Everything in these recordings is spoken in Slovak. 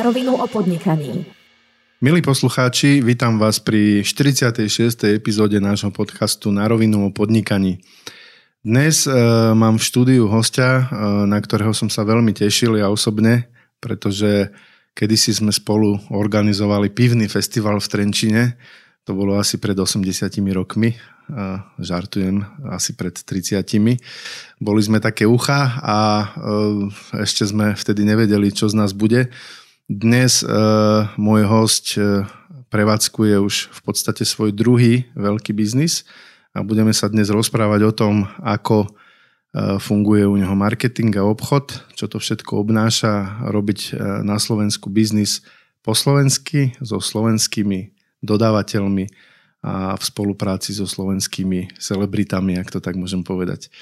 Na rovinu o podnikaní. Milí poslucháči, vítam vás pri 46. epizóde nášho podcastu Na rovinu o podnikaní. Dnes mám v štúdiu hostia, na ktorého som sa veľmi tešil ja osobne, pretože kedysi sme spolu organizovali pivný festival v Trenčine. To bolo asi pred 80 rokmi, žartujem, asi pred 30. Boli sme také ucha a ešte sme vtedy nevedeli, čo z nás bude. Dnes môj hosť prevádzkuje už v podstate svoj druhý veľký biznis a budeme sa dnes rozprávať o tom, ako funguje u neho marketing a obchod, čo to všetko obnáša robiť na Slovensku biznis po slovensky, so slovenskými dodávateľmi a v spolupráci so slovenskými celebritami, ak to tak môžem povedať.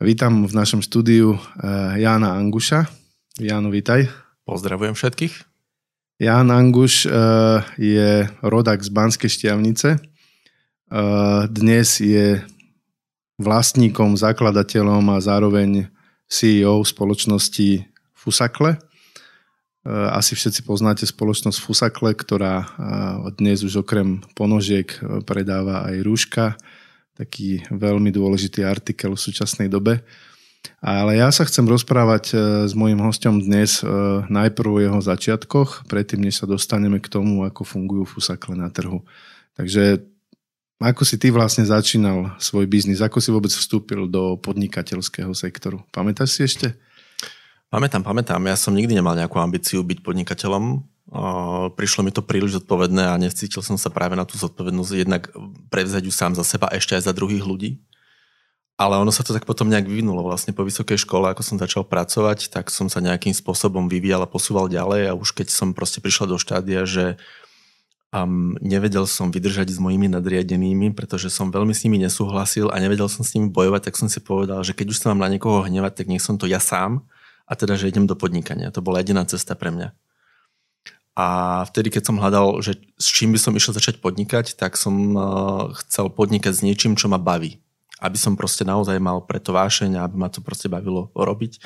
Vítam v našom štúdiu Jána Anguša. Jáno, vítaj. Pozdravujem všetkých. Ján Anguš je rodák z Banskej Štiavnice. Dnes je vlastníkom, zakladateľom a zároveň CEO spoločnosti Fusakle. Asi všetci poznáte spoločnosť Fusakle, ktorá dnes už okrem ponožiek predáva aj rúška. Taký veľmi dôležitý artikel v súčasnej dobe. Ale ja sa chcem rozprávať s mojím hosťom dnes najprv o jeho začiatkoch, predtým, než sa dostaneme k tomu, ako fungujú Fusakle na trhu. Takže ako si ty vlastne začínal svoj biznis? Ako si vôbec vstúpil do podnikateľského sektoru? Pamätáš si ešte? Pamätám. Ja som nikdy nemal nejakú ambíciu byť podnikateľom. Prišlo mi to príliš zodpovedné a necítil som sa práve na tú zodpovednosť jednak prevzať ju sám za seba ešte aj za druhých ľudí. Ale ono sa to tak potom nejak vyvinulo. Vlastne po vysokej škole, ako som začal pracovať, tak som sa nejakým spôsobom vyvíjal a posúval ďalej. A už keď som proste prišiel do štádia, že nevedel som vydržať s mojimi nadriadenými, pretože som veľmi s nimi nesúhlasil a nevedel som s nimi bojovať, tak som si povedal, že keď už sa mám na niekoho hnevať, tak nech som to ja sám a teda, že idem do podnikania. To bola jediná cesta pre mňa. A vtedy, keď som hľadal, že s čím by som išiel začať podnikať, tak som chcel podnikať s niečím, čo ma baví. Aby som proste naozaj mal pre to vášeň a aby ma to proste bavilo robiť.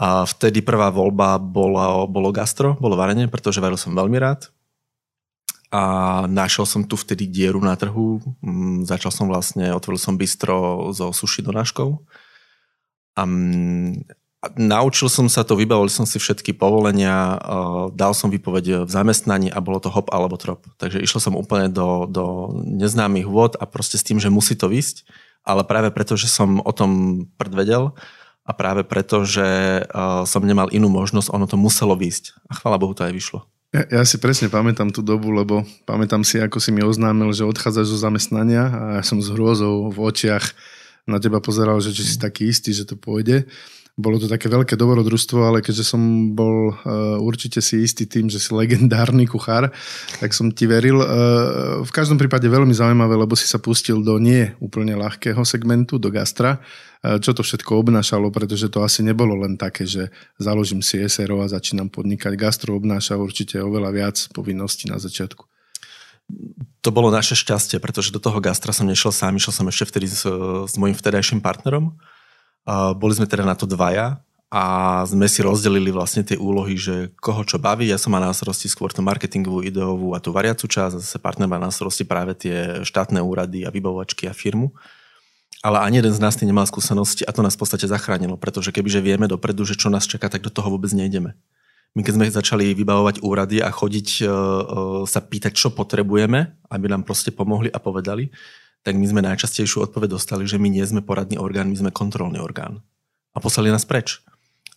A vtedy prvá voľba bolo gastro, bolo varenie, pretože varil som veľmi rád. A našiel som tu vtedy dieru na trhu. Začal som vlastne, otvoril som bistro so sushi donáškou. Naučil som sa to, vybavil som si všetky povolenia, dal som výpoveď v zamestnaní a bolo to hop alebo trop. Takže išiel som úplne do neznámych vôd a proste s tým, že musí to ísť, ale práve preto, že som o tom predvedel a práve preto, že som nemal inú možnosť, ono to muselo ísť. A chvála Bohu, to aj vyšlo. Ja si presne pamätám tú dobu, lebo pamätám si, ako si mi oznámil, že odchádzaš zo zamestnania a ja som s hrôzou v očiach na teba pozeral, že či si taký istý, že to pôjde. Bolo to také veľké dobrodružstvo, ale keďže som bol určite si istý tým, že si legendárny kuchár, tak som ti veril. V každom prípade veľmi zaujímavé, lebo si sa pustil do nie úplne ľahkého segmentu, do gastra. Čo to všetko obnášalo, pretože to asi nebolo len také, že založím si SRO a začínam podnikať. Gastro obnáša určite oveľa viac povinností na začiatku. To bolo naše šťastie, pretože do toho gastra som nešiel sám, išiel som ešte vtedy s mojím vtedajším partnerom. Boli sme teda na to dvaja a sme si rozdelili vlastne tie úlohy, že koho čo baví. Ja som mal na starosti skôr tú marketingovú, ideovú a tú variacu časť. Zase partner má na starosti práve tie štátne úrady a vybavovačky a firmu. Ale ani jeden z nás nemal skúsenosti a to nás v podstate zachránilo, pretože kebyže vieme dopredu, že čo nás čaká, tak do toho vôbec nejdeme. My keď sme začali vybavovať úrady a chodiť sa pýtať, čo potrebujeme, aby nám proste pomohli a povedali, tak my sme najčastejšiu odpoveď dostali, že my nie sme poradný orgán, my sme kontrolný orgán. A poslali nás preč.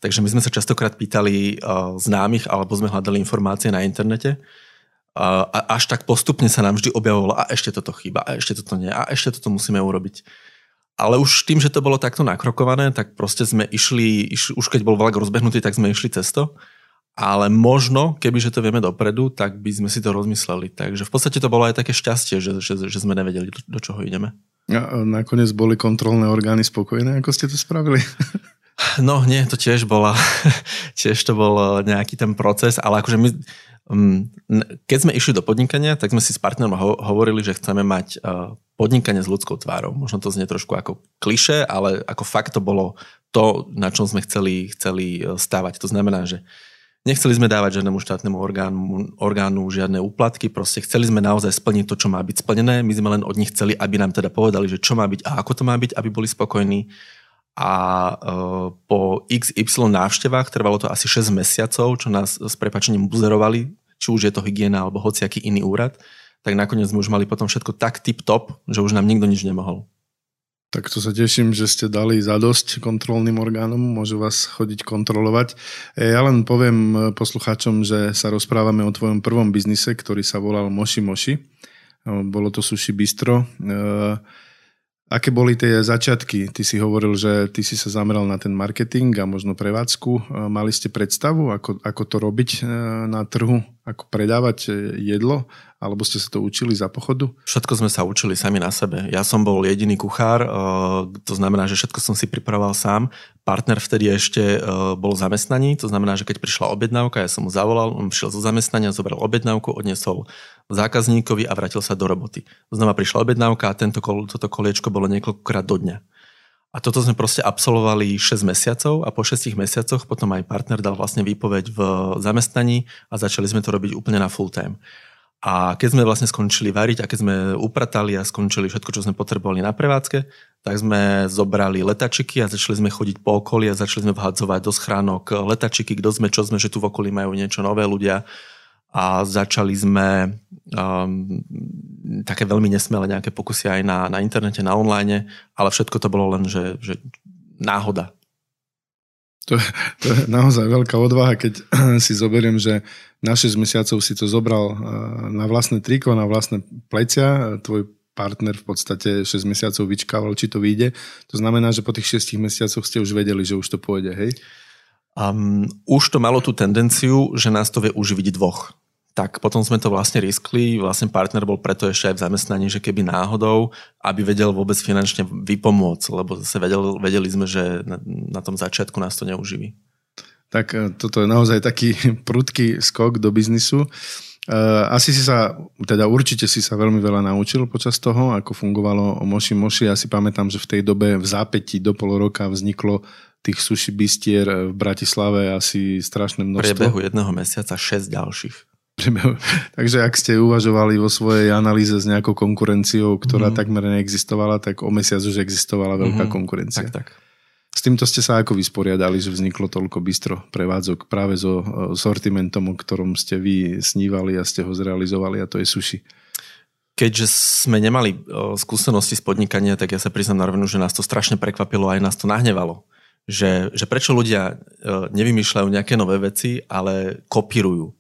Takže my sme sa častokrát pýtali známych, alebo sme hľadali informácie na internete. A až tak postupne sa nám vždy objavovalo, a ešte toto chýba, a ešte toto nie, a ešte toto musíme urobiť. Ale už tým, že to bolo takto nakrokované, tak proste sme išli, už keď bol vlak rozbehnutý, tak sme išli cesto. Ale možno, kebyže to vieme dopredu, tak by sme si to rozmysleli. Takže v podstate to bolo aj také šťastie, že sme nevedeli, do čoho ideme. A nakoniec boli kontrolné orgány spokojné, ako ste to spravili? No nie, to tiež bol nejaký ten proces, ale akože my, keď sme išli do podnikania, tak sme si s partnerom hovorili, že chceme mať podnikanie s ľudskou tvárou. Možno to znie trošku ako klišé, ale ako fakt to bolo to, na čom sme chceli stávať. To znamená, že Nechceli sme dávať žiadnemu štátnemu orgánu žiadne úplatky, proste chceli sme naozaj splniť to, čo má byť splnené. My sme len od nich chceli, aby nám teda povedali, že čo má byť a ako to má byť, aby boli spokojní. A po XY návštevách trvalo to asi 6 mesiacov, čo nás s prepáčením buzerovali, či už je to hygiena alebo hociaký iný úrad, tak nakoniec sme už mali potom všetko tak tip-top, že už nám nikto nič nemohol. Tak to sa teším, že ste dali zadosť kontrolným orgánom, môžu vás chodiť kontrolovať. Ja len poviem poslucháčom, že sa rozprávame o tvojom prvom biznise, ktorý sa volal Moshi Moshi. Bolo to sushi bistro. Aké boli tie začiatky? Ty si hovoril, že ty si sa zameral na ten marketing a možno prevádzku. Mali ste predstavu, ako to robiť na trhu? Ako predávať jedlo? Alebo ste sa to učili za pochodu? Všetko sme sa učili sami na sebe. Ja som bol jediný kuchár, to znamená, že všetko som si pripravoval sám. Partner vtedy ešte bol zamestnaný, to znamená, že keď prišla objednávka, ja som mu zavolal, on šiel zo zamestnania, zobral objednávku, odnesol zákazníkovi a vrátil sa do roboty. Znova prišla objednávka a toto koliečko bolo niekoľkokrát do dňa. A toto sme proste absolvovali 6 mesiacov a po 6 mesiacoch potom aj partner dal vlastne výpoveď v zamestnaní a začali sme to robiť úplne na full time. A keď sme vlastne skončili variť a keď sme upratali a skončili všetko, čo sme potrebovali na prevádzke, tak sme zobrali letačiky a začali sme chodiť po okolí a začali sme vhadzovať do schránok letačiky, kto sme, čo sme, že tu v okolí majú niečo nové ľudia. A začali sme také veľmi nesmelé nejaké pokusy aj na internete, na online, ale všetko to bolo len, že náhoda. To je naozaj veľká odvaha, keď si zoberiem, že na 6 mesiacov si to zobral na vlastné triko, na vlastné plecia, tvoj partner v podstate 6 mesiacov vyčkával, či to vyjde. To znamená, že po tých 6 mesiacoch ste už vedeli, že už to pôjde, hej? Už to malo tú tendenciu, že nás to vie uživiť dvoch. Tak potom sme to vlastne riskli, vlastne partner bol preto ešte aj v zamestnaní, že keby náhodou, aby vedel vôbec finančne vypomôcť, lebo zase vedeli sme, že na tom začiatku nás to neuživí. Tak toto je naozaj taký prudký skok do biznisu. Asi si sa, teda určite si sa veľmi veľa naučil počas toho, ako fungovalo Moshi Moshi. Ja si pamätám, že v tej dobe v zápätí do pol roka vzniklo tých sushi bistier v Bratislave asi strašné množstvo. V priebehu jedného mesiaca 6 ďalších. Takže ak ste uvažovali vo svojej analýze s nejakou konkurenciou, ktorá takmer neexistovala, tak o mesiac už existovala veľká konkurencia. Tak. S týmto ste sa ako vysporiadali, že vzniklo toľko bistro prevádzok práve so sortimentom, o ktorom ste vy snívali a ste ho zrealizovali, a to je sushi? Keďže sme nemali skúsenosti z podnikania, tak ja sa priznám na rovinu, že nás to strašne prekvapilo a aj nás to nahnevalo. Že prečo ľudia nevymýšľajú nejaké nové veci, ale kopírujú.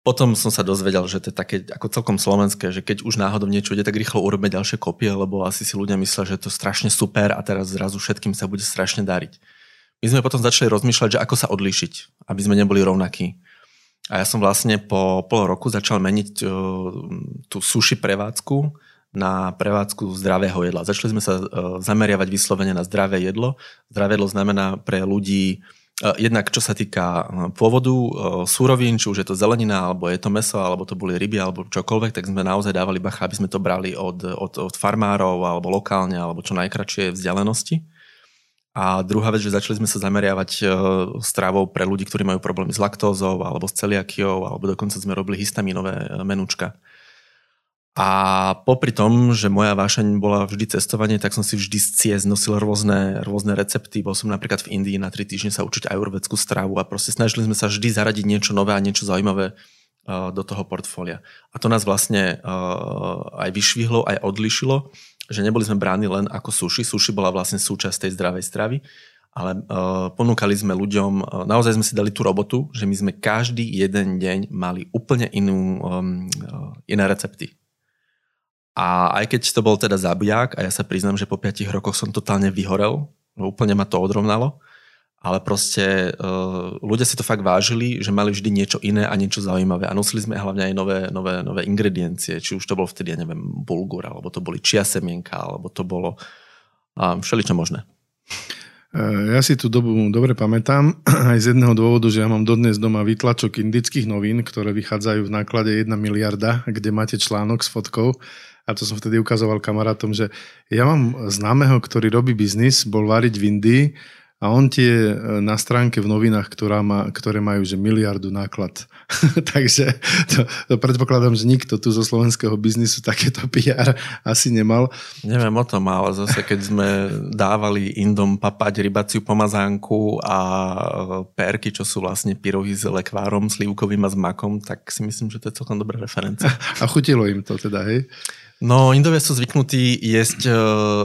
Potom som sa dozvedel, že to je také ako celkom slovenské, že keď už náhodou niečo ide, tak rýchlo urobme ďalšie kopie, lebo asi si ľudia myslia, že to je strašne super a teraz zrazu všetkým sa bude strašne dariť. My sme potom začali rozmýšľať, že ako sa odlíšiť, aby sme neboli rovnakí. A ja som vlastne po pol roku začal meniť tú sushi prevádzku na prevádzku zdravého jedla. Začali sme sa zameriavať vyslovene na zdravé jedlo. Zdravé jedlo znamená pre ľudí jednak čo sa týka pôvodu, surovín, či už je to zelenina, alebo je to mäso, alebo to boli ryby, alebo čokoľvek, tak sme naozaj dávali bacha, aby sme to brali od farmárov, alebo lokálne, alebo čo najkratšie vzdialenosti. A druhá vec, že začali sme sa zameriavať stravou pre ľudí, ktorí majú problémy s laktózou, alebo s celiakiou, alebo dokonca sme robili histaminové menučka. A popri tom, že moja vášeň bola vždy cestovanie, tak som si vždy z ciest nosil rôzne recepty. Bol som napríklad v Indii na 3 týždne sa učiť ajurvedskú stravu a proste snažili sme sa vždy zaradiť niečo nové a niečo zaujímavé do toho portfólia. A to nás vlastne aj vyšvihlo, aj odlišilo, že neboli sme bráni len ako sushi. Sushi bola vlastne súčasť tej zdravej stravy, ale ponúkali sme ľuďom, naozaj sme si dali tú robotu, že my sme každý jeden deň mali úplne iné recepty. A aj keď to bol teda zabiják, a ja sa priznám, že po 5 rokoch som totálne vyhorel, úplne ma to odrovnalo, ale proste ľudia si to fakt vážili, že mali vždy niečo iné a niečo zaujímavé. A nosili sme hlavne aj nové ingrediencie, či už to bol vtedy, ja neviem, bulgur, alebo to boli čia semienka, alebo to bolo všeličo možné. Ja si tú dobu dobre pamätám aj z jedného dôvodu, že ja mám dodnes doma výtlačok indických novín, ktoré vychádzajú v náklade 1 miliarda, kde máte článok s fotkou. A to som vtedy ukazoval kamarátom, že ja mám známeho, ktorý robí biznis, bol variť v Indii A on tie na stránke v novinách, ktoré majú že miliardu náklad. Takže to predpokladám, že nikto tu zo slovenského biznisu takéto PR asi nemal. Neviem o tom, ale zase keď sme dávali Indom papať rybaciu pomazánku a perky, čo sú vlastne pyrohy s lekvárom, slivkovým a s makom, tak si myslím, že to je celkom dobrá referencia. A chutilo im to teda, hej? No, Indovia sú zvyknutí jesť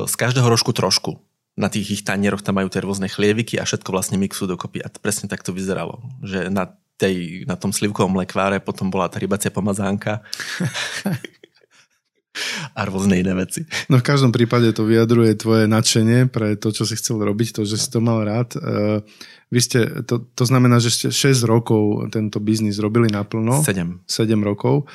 z každého rožku trošku. Na tých ich tanieroch tam majú tie rôzne chlieviky a všetko vlastne mixu dokopy. A presne tak to vyzeralo, že na tom slivkovom lekváre potom bola tá rybacia pomazánka a rôzne iné veci. No v každom prípade to vyjadruje tvoje nadšenie pre to, čo si chcel robiť, to, že si to mal rád. Vy ste, to znamená, že ste 6 rokov tento biznis robili naplno. 7 rokov.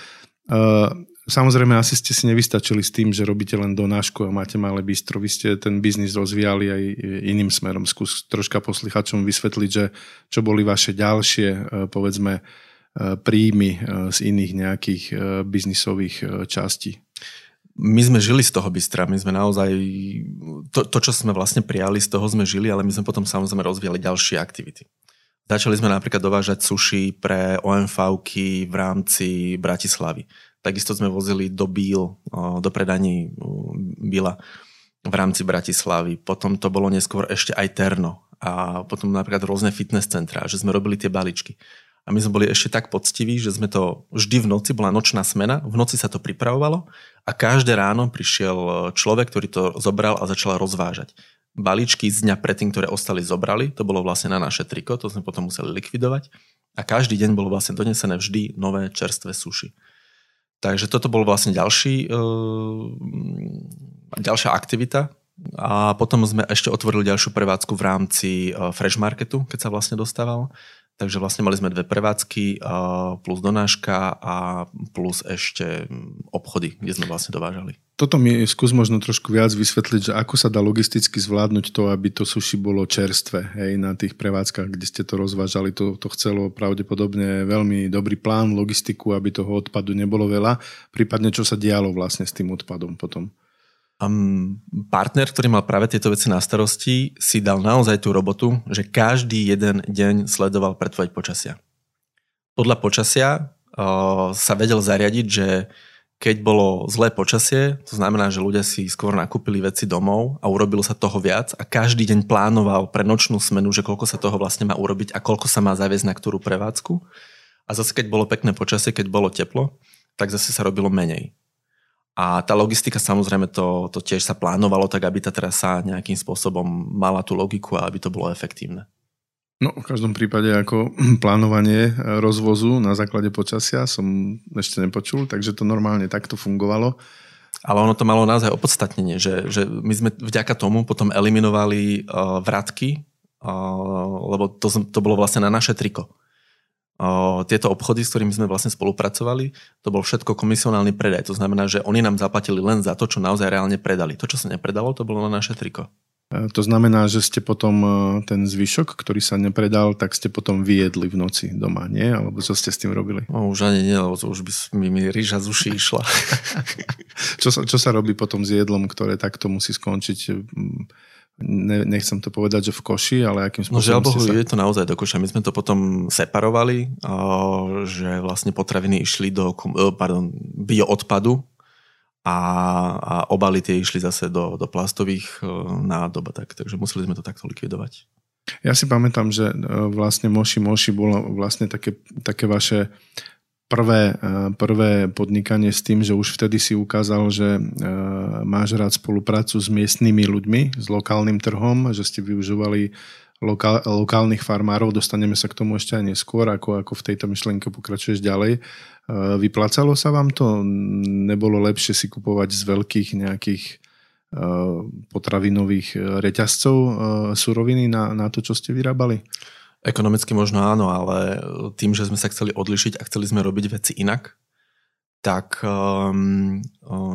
Samozrejme, asi ste si nevystačili s tým, že robíte len donášku a máte malé bistro. Vy ste ten biznis rozvíjali aj iným smerom. Skús troška poslucháčom vysvetliť, že čo boli vaše ďalšie, povedzme, príjmy z iných nejakých biznisových častí. My sme žili z toho bystra, my sme naozaj, to čo sme vlastne prijali, z toho sme žili, ale my sme potom samozrejme rozvíjali ďalšie aktivity. Začali sme napríklad dovážať sushi pre OMV-ky v rámci Bratislavy. Takisto sme vozili do Bíl, do predaní Bíla v rámci Bratislavy. Potom to bolo neskôr ešte aj Terno a potom napríklad rôzne fitness centrá, že sme robili tie balíčky. A my sme boli ešte tak poctiví, že sme to vždy v noci, bola nočná smena, v noci sa to pripravovalo a každé ráno prišiel človek, ktorý to zobral a začal rozvážať. Balíčky z dňa predtým, ktoré ostali, zobrali, to bolo vlastne na naše triko, to sme potom museli likvidovať a každý deň bolo vlastne donesené vždy nové čerstvé sushi. Takže toto bol vlastne ďalšia aktivita a potom sme ešte otvorili ďalšiu prevádzku v rámci Fresh Marketu, keď sa vlastne dostával. Takže vlastne mali sme 2 prevádzky plus donáška a plus ešte obchody, kde sme vlastne dovážali. Toto mi skús možno trošku viac vysvetliť, že ako sa dá logisticky zvládnuť to, aby to sushi bolo čerstvé, hej, na tých prevádzkach, kde ste to rozvážali. To chcelo pravdepodobne veľmi dobrý plán, logistiku, aby toho odpadu nebolo veľa. Prípadne, čo sa dialo vlastne s tým odpadom potom? Partner, ktorý mal práve tieto veci na starosti, si dal naozaj tú robotu, že každý jeden deň sledoval predpoveď počasia. Podľa počasia sa vedel zariadiť, že keď bolo zlé počasie, to znamená, že ľudia si skôr nakúpili veci domov a urobilo sa toho viac a každý deň plánoval pre nočnú smenu, že koľko sa toho vlastne má urobiť a koľko sa má zaviesť na ktorú prevádzku. A zase keď bolo pekné počasie, keď bolo teplo, tak zase sa robilo menej. A tá logistika, samozrejme, to tiež sa plánovalo tak, aby tá trasa nejakým spôsobom mala tú logiku a aby to bolo efektívne. No, v každom prípade ako plánovanie rozvozu na základe počasia som ešte nepočul, takže to normálne takto fungovalo. Ale ono to malo naozaj opodstatnenie, že my sme vďaka tomu potom eliminovali vratky, lebo to bolo vlastne na naše triko. Tieto obchody, s ktorými sme vlastne spolupracovali, to bol všetko komisionálny predaj. To znamená, že oni nám zaplatili len za to, čo naozaj reálne predali. To, čo sa nepredalo, to bolo na naše triko. To znamená, že ste potom ten zvyšok, ktorý sa nepredal, tak ste potom vyjedli v noci doma, nie? Alebo čo ste s tým robili? Už ani nie, lebo to už by mi ríža z uši išla. Čo sa robí potom s jedlom, ktoré takto musí skončiť? Nechcem to povedať, že v koši, ale akým spôsobom je to naozaj do koša. My sme to potom separovali, že vlastne potraviny išli do bioodpadu a obaly tie išli zase do plastových nádob. Takže museli sme to takto likvidovať. Ja si pamätám, že vlastne Moshi Moshi bolo vlastne také vaše prvé podnikanie s tým, že už vtedy si ukázal, že máš rád spoluprácu s miestnymi ľuďmi, s lokálnym trhom, že ste využívali lokálnych farmárov. Dostaneme sa k tomu ešte aj neskôr, ako v tejto myšlienke pokračuješ ďalej. Vyplácalo sa vám to? Nebolo lepšie si kupovať z veľkých nejakých potravinových reťazcov suroviny na to, čo ste vyrábali? Ekonomicky možno áno, ale tým, že sme sa chceli odlišiť a chceli sme robiť veci inak, tak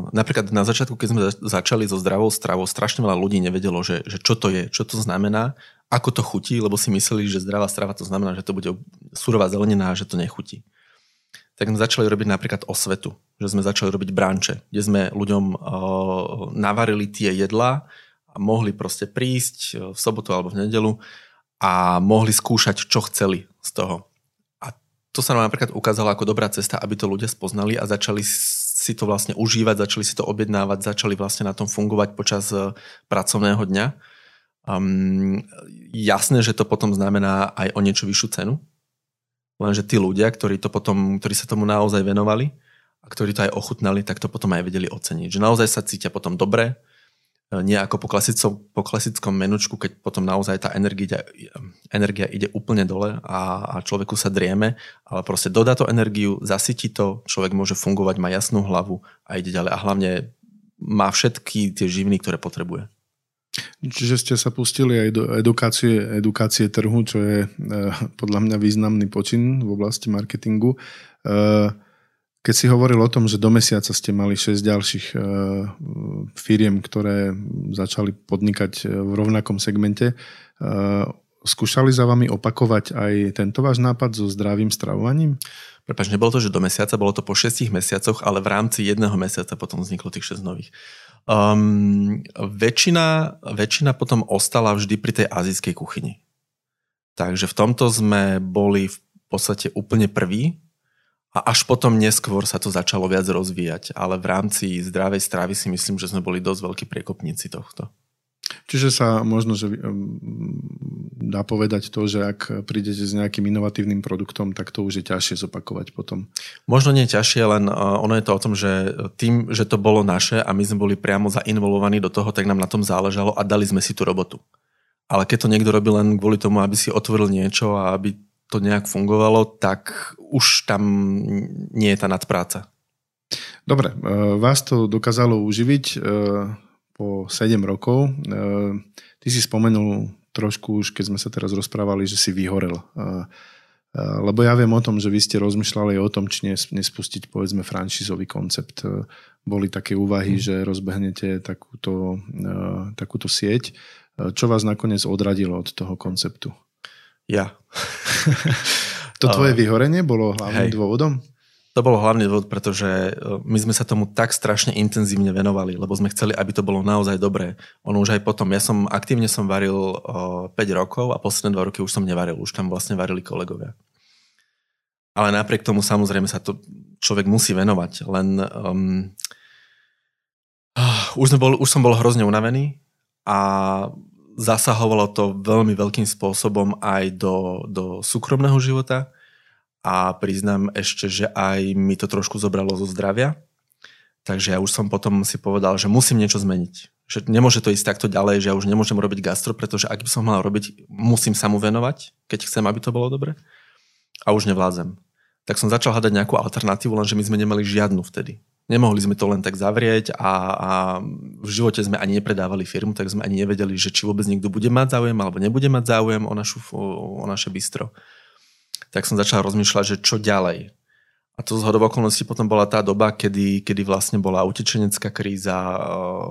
napríklad na začiatku, keď sme začali so zdravou stravou, strašne veľa ľudí nevedelo, že čo to je, čo to znamená, ako to chutí, lebo si mysleli, že zdravá strava to znamená, že to bude surová zelenina a že to nechutí. Tak sme začali robiť napríklad osvetu, že sme začali robiť branče, kde sme ľuďom navarili tie jedlá mohli proste prísť v sobotu alebo v nedeľu a mohli skúšať, čo chceli z toho. A to sa nám napríklad ukázalo ako dobrá cesta, aby to ľudia spoznali a začali si to vlastne užívať, začali si to objednávať, začali vlastne na tom fungovať počas pracovného dňa. Jasné, že to potom znamená aj o niečo vyššiu cenu, lenže tí ľudia, ktorí sa tomu naozaj venovali a ktorí to aj ochutnali, tak to potom aj vedeli oceniť. Že naozaj sa cítia potom dobre, nie ako po klasickom menučku, keď potom naozaj tá energia ide úplne dole a človeku sa drieme, ale proste dodá to energiu, zasytí to, človek môže fungovať, má jasnú hlavu a ide ďalej a hlavne má všetky tie živiny, ktoré potrebuje. Čiže ste sa pustili aj do edukácie trhu, čo je podľa mňa významný počin v oblasti marketingu. Keď si hovoril o tom, že do mesiaca ste mali 6 ďalších firiem, ktoré začali podnikať v rovnakom segmente, skúšali za vami opakovať aj tento váš nápad so zdravým stravovaním? Prepáč, nebolo to, že do mesiaca, bolo to po 6 mesiacoch, ale v rámci jedného mesiaca potom vzniklo tých 6 nových. Väčšina potom ostala vždy pri tej azijskej kuchyni. Takže v tomto sme boli v podstate úplne prví a až potom neskôr sa to začalo viac rozvíjať. Ale v rámci zdravej stravy si myslím, že sme boli dosť veľkí priekopníci tohto. Čiže sa možno, že dá povedať to, že ak prídete s nejakým inovatívnym produktom, tak to už je ťažšie zopakovať potom. Možno nie ťažšie, len ono je to o tom, že tým, že to bolo naše a my sme boli priamo zainvolovaní do toho, tak nám na tom záležalo a dali sme si tú robotu. Ale keď to niekto robí len kvôli tomu, aby si otvoril niečo a aby to nejak fungovalo, tak už tam nie je tá nadpráca. Dobre, vás to dokázalo uživiť po 7 rokov. Ty si spomenul trošku už, keď sme sa teraz rozprávali, že si vyhorel. Lebo ja viem o tom, že vy ste rozmýšľali o tom, či nespustiť, povedzme, franšízový koncept. Boli také úvahy, že rozbehnete takúto sieť. Čo vás nakoniec odradilo od toho konceptu? Ja. To tvoje vyhorenie bolo hlavným dôvodom? To bolo hlavný dôvod, pretože my sme sa tomu tak strašne intenzívne venovali, lebo sme chceli, aby to bolo naozaj dobré. Ono už aj potom, ja som aktívne varil 5 rokov a posledné 2 roky už som nevaril, už tam vlastne varili kolegovia. Ale napriek tomu samozrejme sa to človek musí venovať, len už som bol hrozne unavený a zasahovalo to veľmi veľkým spôsobom aj do súkromného života. A priznám ešte, že aj mi to trošku zobralo zo zdravia. Takže ja už som potom si povedal, že musím niečo zmeniť. Že nemôže to ísť takto ďalej, že ja už nemôžem robiť gastro, pretože ak by som mal robiť, musím sa mu venovať, keď chcem, aby to bolo dobre. A už nevládzem. Tak som začal hľadať nejakú alternatívu, lenže my sme nemali žiadnu vtedy. Nemohli sme to len tak zavrieť a v živote sme ani nepredávali firmu, tak sme ani nevedeli, že či vôbec niekto bude mať záujem alebo nebude mať záujem o naše bistro. Tak som začal rozmýšľať, že čo ďalej. A to zhodou okolností potom bola tá doba, kedy vlastne bola utečenecká kríza,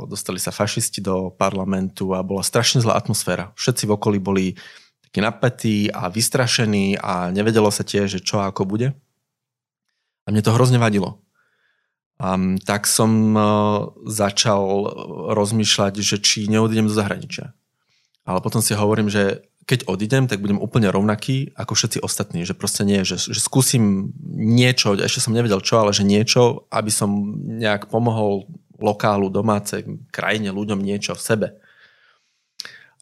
dostali sa fašisti do parlamentu a bola strašne zlá atmosféra. Všetci v okolí boli takí napätí a vystrašení a nevedelo sa tiež, že čo a ako bude. A mne to hrozne vadilo. Tak som začal rozmýšľať, že či neodídem do zahraničia. Ale potom si hovorím, že keď odídem, tak budem úplne rovnaký ako všetci ostatní. Že proste nie, že skúsim niečo, ešte som nevedel čo, ale že niečo, aby som nejak pomohol lokálu, domácej krajine, ľuďom niečo v sebe.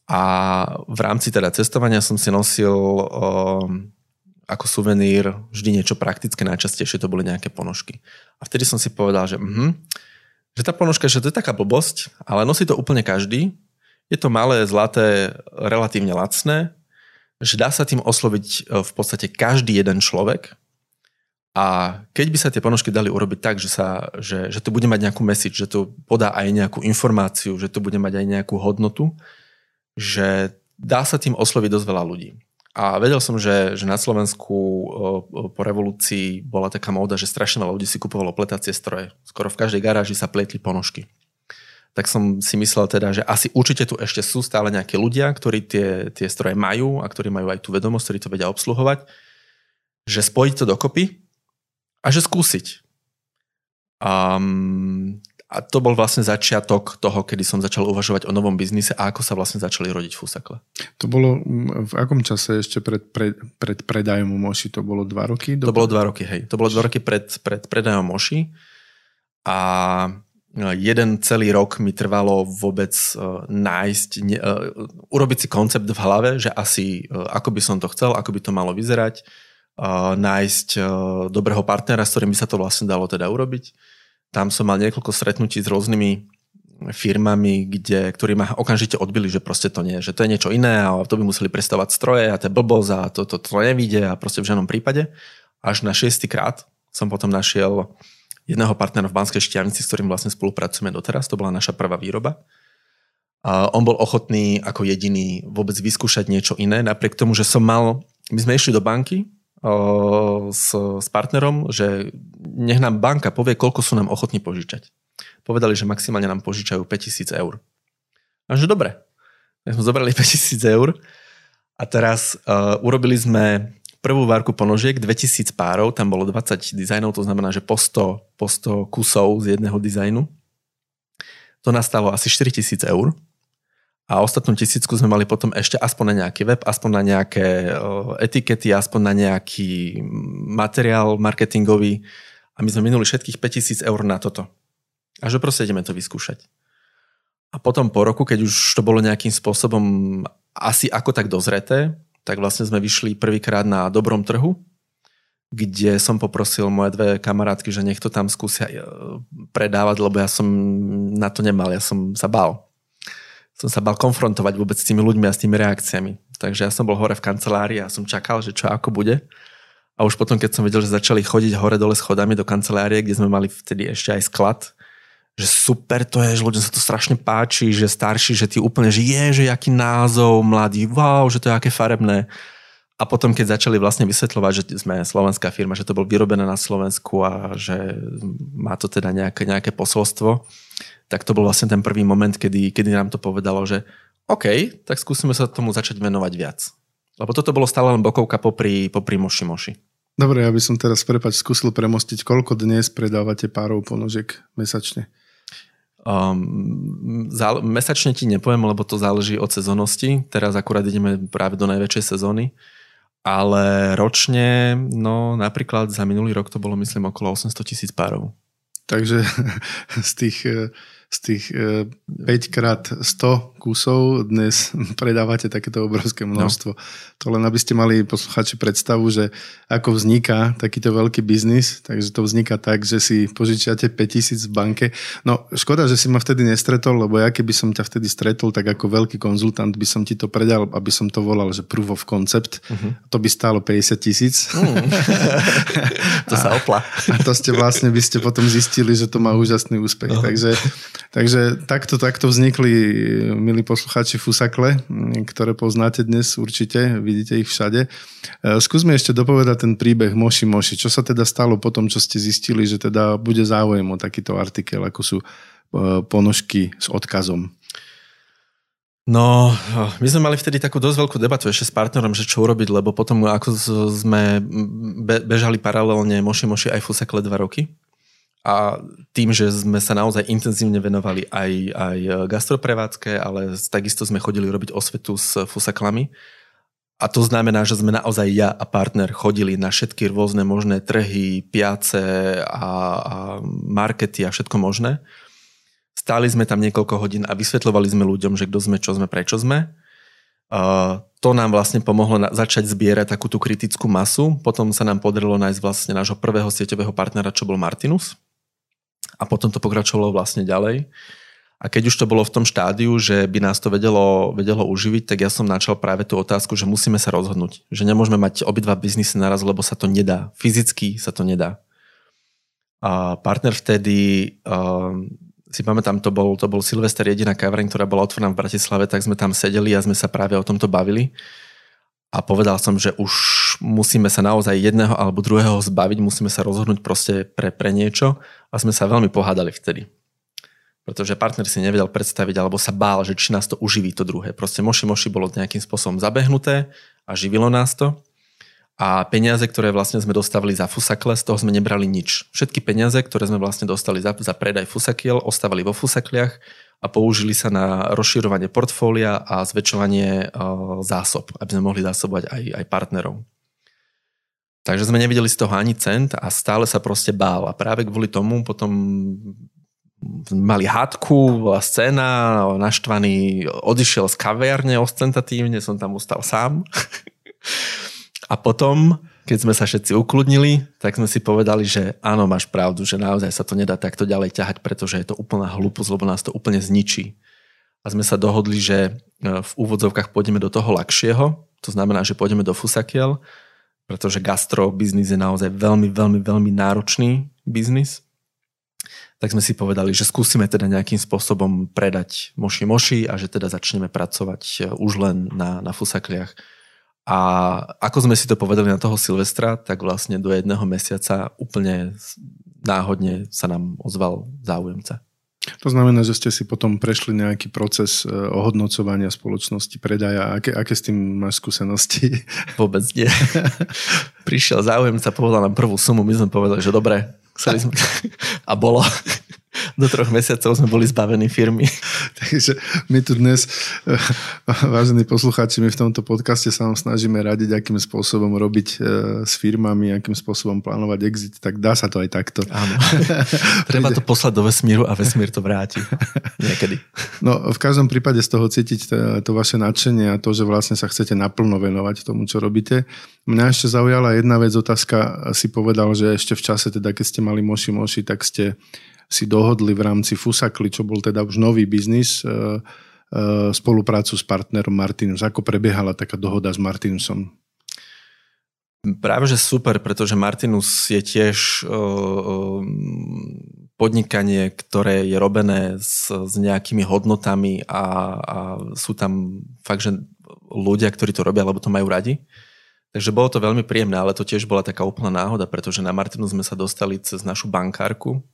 A v rámci teda cestovania som si nosil ako suvenír vždy niečo praktické, najčastejšie to boli nejaké ponožky. A vtedy som si povedal, že tá ponožka, že to je taká blbosť, ale nosí to úplne každý. Je to malé, zlaté, relatívne lacné, že dá sa tým osloviť v podstate každý jeden človek a keď by sa tie ponožky dali urobiť tak, že to bude mať nejakú message, že to podá aj nejakú informáciu, že to bude mať aj nejakú hodnotu, že dá sa tým osloviť dosť veľa ľudí. A vedel som, že na Slovensku po revolúcii bola taká móda, že strašne veľa ľudí si kupovalo pletacie stroje. Skoro v každej garáži sa pletli ponožky. Tak som si myslel teda, že asi určite tu ešte sú stále nejakí ľudia, ktorí tie stroje majú a ktorí majú aj tú vedomosť, ktorí to vedia obsluhovať, že spojiť to dokopy a že skúsiť. A to bol vlastne začiatok toho, kedy som začal uvažovať o novom biznise a ako sa vlastne začali rodiť Fusakle. To bolo v akom čase ešte pred predajom Moshi? To bolo 2 roky? To bolo 2 roky, hej. To bolo 2 roky pred predajom Moshi a jeden celý rok mi trvalo vôbec nájsť, urobiť si koncept v hlave, že asi ako by som to chcel, ako by to malo vyzerať, nájsť dobrého partnera, s ktorým by sa to vlastne dalo teda urobiť. Tam som mal niekoľko stretnutí s rôznymi firmami, ktorí ma okamžite odbili, že proste to nie, že to je niečo iné a to by museli prestavovať stroje a to je blbosť a to nevíde a proste v žiadnom prípade. Až na 6. krát som potom našiel jedného partnera v Banskej Štiavnici, s ktorým vlastne spolupracujeme doteraz. To bola naša prvá výroba. A on bol ochotný ako jediný vôbec vyskúšať niečo iné. Napriek tomu, že my sme išli do banky, s partnerom, že nech nám banka povie, koľko sú nám ochotní požičať. Povedali, že maximálne nám požičajú 5 000 eur. A že dobre. My sme zobrali 5 000 eur a teraz urobili sme prvú várku ponožiek, 2000 párov, tam bolo 20 dizajnov, to znamená, že po 100 kusov z jedného dizajnu. To nás stalo asi 4 000 eur. A ostatnú 1000 sme mali potom ešte aspoň na nejaký web, aspoň na nejaké etikety, aspoň na nejaký materiál marketingový. A my sme minuli všetkých 5 000 eur na toto. A že proste ideme to vyskúšať. A potom po roku, keď už to bolo nejakým spôsobom asi ako tak dozreté, tak vlastne sme vyšli prvýkrát na dobrom trhu, kde som poprosil moje dve kamarátky, že nech to tam skúsia predávať, lebo ja som na to nemal, ja som sa bál. Som sa bal konfrontovať vôbec s tými ľuďmi a s tými reakciami. Takže ja som bol hore v kancelárii a som čakal, že čo ako bude. A už potom, keď som vedel, že začali chodiť hore dole schodami do kancelárie, kde sme mali vtedy ešte aj sklad, že super to je, že ľuďom sa to strašne páči, že starší, že ty úplne, že jaký názov, mladý, wow, že to je aké farebné. A potom, keď začali vlastne vysvetľovať, že sme slovenská firma, že to bol vyrobené na Slovensku a že má to teda nejaké posolstvo, tak to bol vlastne ten prvý moment, kedy nám to povedalo, že OK, tak skúsime sa tomu začať venovať viac. Lebo toto bolo stále len bokovka popri Moshi Moshi. Dobre, ja by som teraz, skúsil premostiť, koľko dnes predávate párov ponožiek mesačne? Mesačne ti nepoviem, lebo to záleží od sezónnosti. Teraz akurát ideme práve do najväčšej sezóny. Ale ročne, no napríklad za minulý rok to bolo, myslím, okolo 800 000 párov. Takže z tých 5x100 kusov dnes predávate takéto obrovské množstvo. No. To len aby ste mali poslucháči predstavu, že ako vzniká takýto veľký biznis, takže to vzniká tak, že si požičiate 5 000 v banke. No škoda, že si ma vtedy nestretol, lebo ja keby som ťa vtedy stretol, tak ako veľký konzultant by som ti to predal, aby som to volal, že proof of concept. Uh-huh. To by stálo 50 000. To sa opla. A to ste vlastne by ste potom zistili, že to má úžasný úspech. Uh-huh. Takže takto vznikli, milí poslucháči, Fusakle, ktoré poznáte dnes určite, vidíte ich všade. Skúsme ešte dopovedať ten príbeh Moshi Moshi. Čo sa teda stalo po tom, čo ste zistili, že teda bude záujem o takýto artikel, ako sú ponožky s odkazom? No, my sme mali vtedy takú dosť veľkú debatu ešte s partnerom, že čo urobiť, lebo potom ako sme bežali paralelne Moshi Moshi aj Fusakle 2 roky, a tým, že sme sa naozaj intenzívne venovali aj gastroprevádzke, ale takisto sme chodili robiť osvetu s Fusaklami. A to znamená, že sme naozaj ja a partner chodili na všetky rôzne možné trhy, piace a markety a všetko možné. Stáli sme tam niekoľko hodín a vysvetľovali sme ľuďom, že kto sme, čo sme, prečo sme. To nám vlastne pomohlo začať zbierať takú tú kritickú masu. Potom sa nám podarilo nájsť vlastne nášho prvého sieťového partnera, čo bol Martinus. A potom to pokračovalo vlastne ďalej. A keď už to bolo v tom štádiu, že by nás to vedelo uživiť, tak ja som načal práve tú otázku, že musíme sa rozhodnúť. Že nemôžeme mať obidva biznisy naraz, lebo sa to nedá. Fyzicky sa to nedá. A partner vtedy, si pamätám, to bol Silvester, jediná kaviareň, ktorá bola otvorená v Bratislave, tak sme tam sedeli a sme sa práve o tomto bavili. A povedal som, že už musíme sa naozaj jedného alebo druhého zbaviť, musíme sa rozhodnúť proste pre niečo a sme sa veľmi pohádali vtedy. Pretože partner si nevedel predstaviť alebo sa bál, že či nás to uživí to druhé. Proste Moshi Moshi bolo nejakým spôsobom zabehnuté a živilo nás to. A peniaze, ktoré vlastne sme dostávali za Fusakle, z toho sme nebrali nič. Všetky peniaze, ktoré sme vlastne dostali za predaj fusakiel, ostávali vo Fusakliach a použili sa na rozširovanie portfólia a zväčšovanie zásob, aby sme mohli zásobovať aj partnerov. Takže sme nevideli z toho ani cent a stále sa proste bál. A práve kvôli tomu potom mali hádku, bola scéna, naštvaný odišiel z kaviarne ostentatívne, som tam ustal sám. A potom, keď sme sa všetci ukludnili, tak sme si povedali, že áno, máš pravdu, že naozaj sa to nedá takto ďalej ťahať, pretože je to úplná hlúposť, lebo nás to úplne zničí. A sme sa dohodli, že v úvodzovkách pôjdeme do toho ľahšieho, to znamená, že pôjdeme do fusakiel, pretože gastrobiznis je naozaj veľmi, veľmi, veľmi náročný biznis. Tak sme si povedali, že skúsime teda nejakým spôsobom predať Moshi Moshi a že teda začneme pracovať už len na fusakliach. A ako sme si to povedali na toho Silvestra, tak vlastne do jedného mesiaca úplne náhodne sa nám ozval záujemca. To znamená, že ste si potom prešli nejaký proces ohodnocovania spoločnosti, predaja. Aké s tým máš skúsenosti? Vôbec nie. Prišiel záujemca, povedal nám prvú sumu, my sme povedali, že dobre. A bolo. Do 3 mesiacov sme boli zbavení firmy. Takže my tu dnes, vážení poslucháči, my v tomto podcaste sa vám snažíme radiť, akým spôsobom robiť s firmami, akým spôsobom plánovať exit, tak dá sa to aj takto. Áno. Treba to poslať do vesmíru a vesmír to vráti. Niekedy. No v každom prípade z toho cítiť to vaše nadšenie a to, že vlastne sa chcete naplno venovať tomu, čo robíte. Mňa ešte zaujala jedna vec, otázka, si povedal, že ešte v čase, teda keď ste mali Moshi Moshi, tak ste si dohodli v rámci Fusakli, čo bol teda už nový biznis, spoluprácu s partnerom Martinus. Ako prebiehala taká dohoda s Martinusom? Práve, že super, pretože Martinus je tiež podnikanie, ktoré je robené s nejakými hodnotami a sú tam fakt, že ľudia, ktorí to robia, lebo to majú radi. Takže bolo to veľmi príjemné, ale to tiež bola taká úplná náhoda, pretože na Martinus sme sa dostali cez našu bankárku,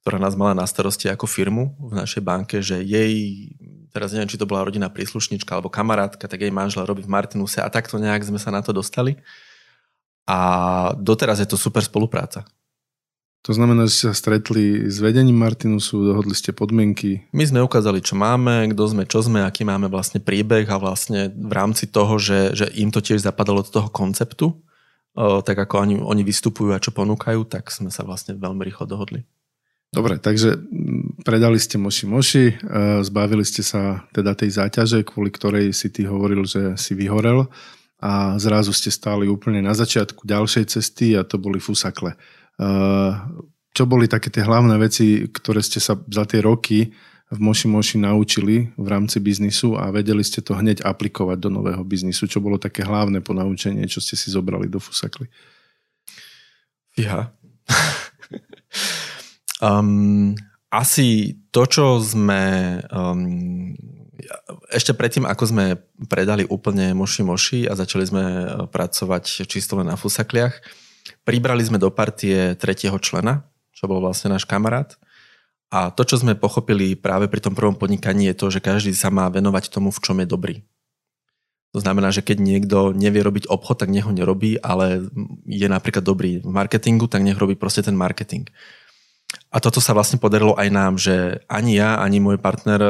ktorá nás mala na starosti ako firmu v našej banke, že jej, teraz neviem, či to bola rodinná príslušnička alebo kamarátka, tak jej manžel robí v Martinuse a takto nejak sme sa na to dostali. A doteraz je to super spolupráca. To znamená, že sa stretli s vedením Martinusu, dohodli ste podmienky. My sme ukázali, čo máme, kto sme, čo sme, aký máme vlastne príbeh a vlastne v rámci toho, že im to tiež zapadalo do toho konceptu, tak ako oni vystupujú a čo ponúkajú, tak sme sa vlastne veľmi rýchlo dohodli. Dobre, takže predali ste Moshi Moshi, zbavili ste sa teda tej záťaže, kvôli ktorej si ty hovoril, že si vyhorel a zrazu ste stáli úplne na začiatku ďalšej cesty a to boli Fusakle. Čo boli také tie hlavné veci, ktoré ste sa za tie roky v Moshi Moshi naučili v rámci biznisu a vedeli ste to hneď aplikovať do nového biznisu? Čo bolo také hlavné ponaučenie, čo ste si zobrali do Fusakly? Fíha. Asi to, čo sme ešte predtým, ako sme predali úplne Moshi Moshi a začali sme pracovať čisto len na fusakliach, pribrali sme do partie 3. člena, čo bol vlastne náš kamarát. A to, čo sme pochopili práve pri tom prvom podnikaní, je to, že každý sa má venovať tomu, v čom je dobrý. To znamená, že keď niekto nevie robiť obchod, tak nech ho nerobí, ale je napríklad dobrý v marketingu, tak nech robí proste ten marketing. A toto sa vlastne podarilo aj nám, že ani ja, ani môj partner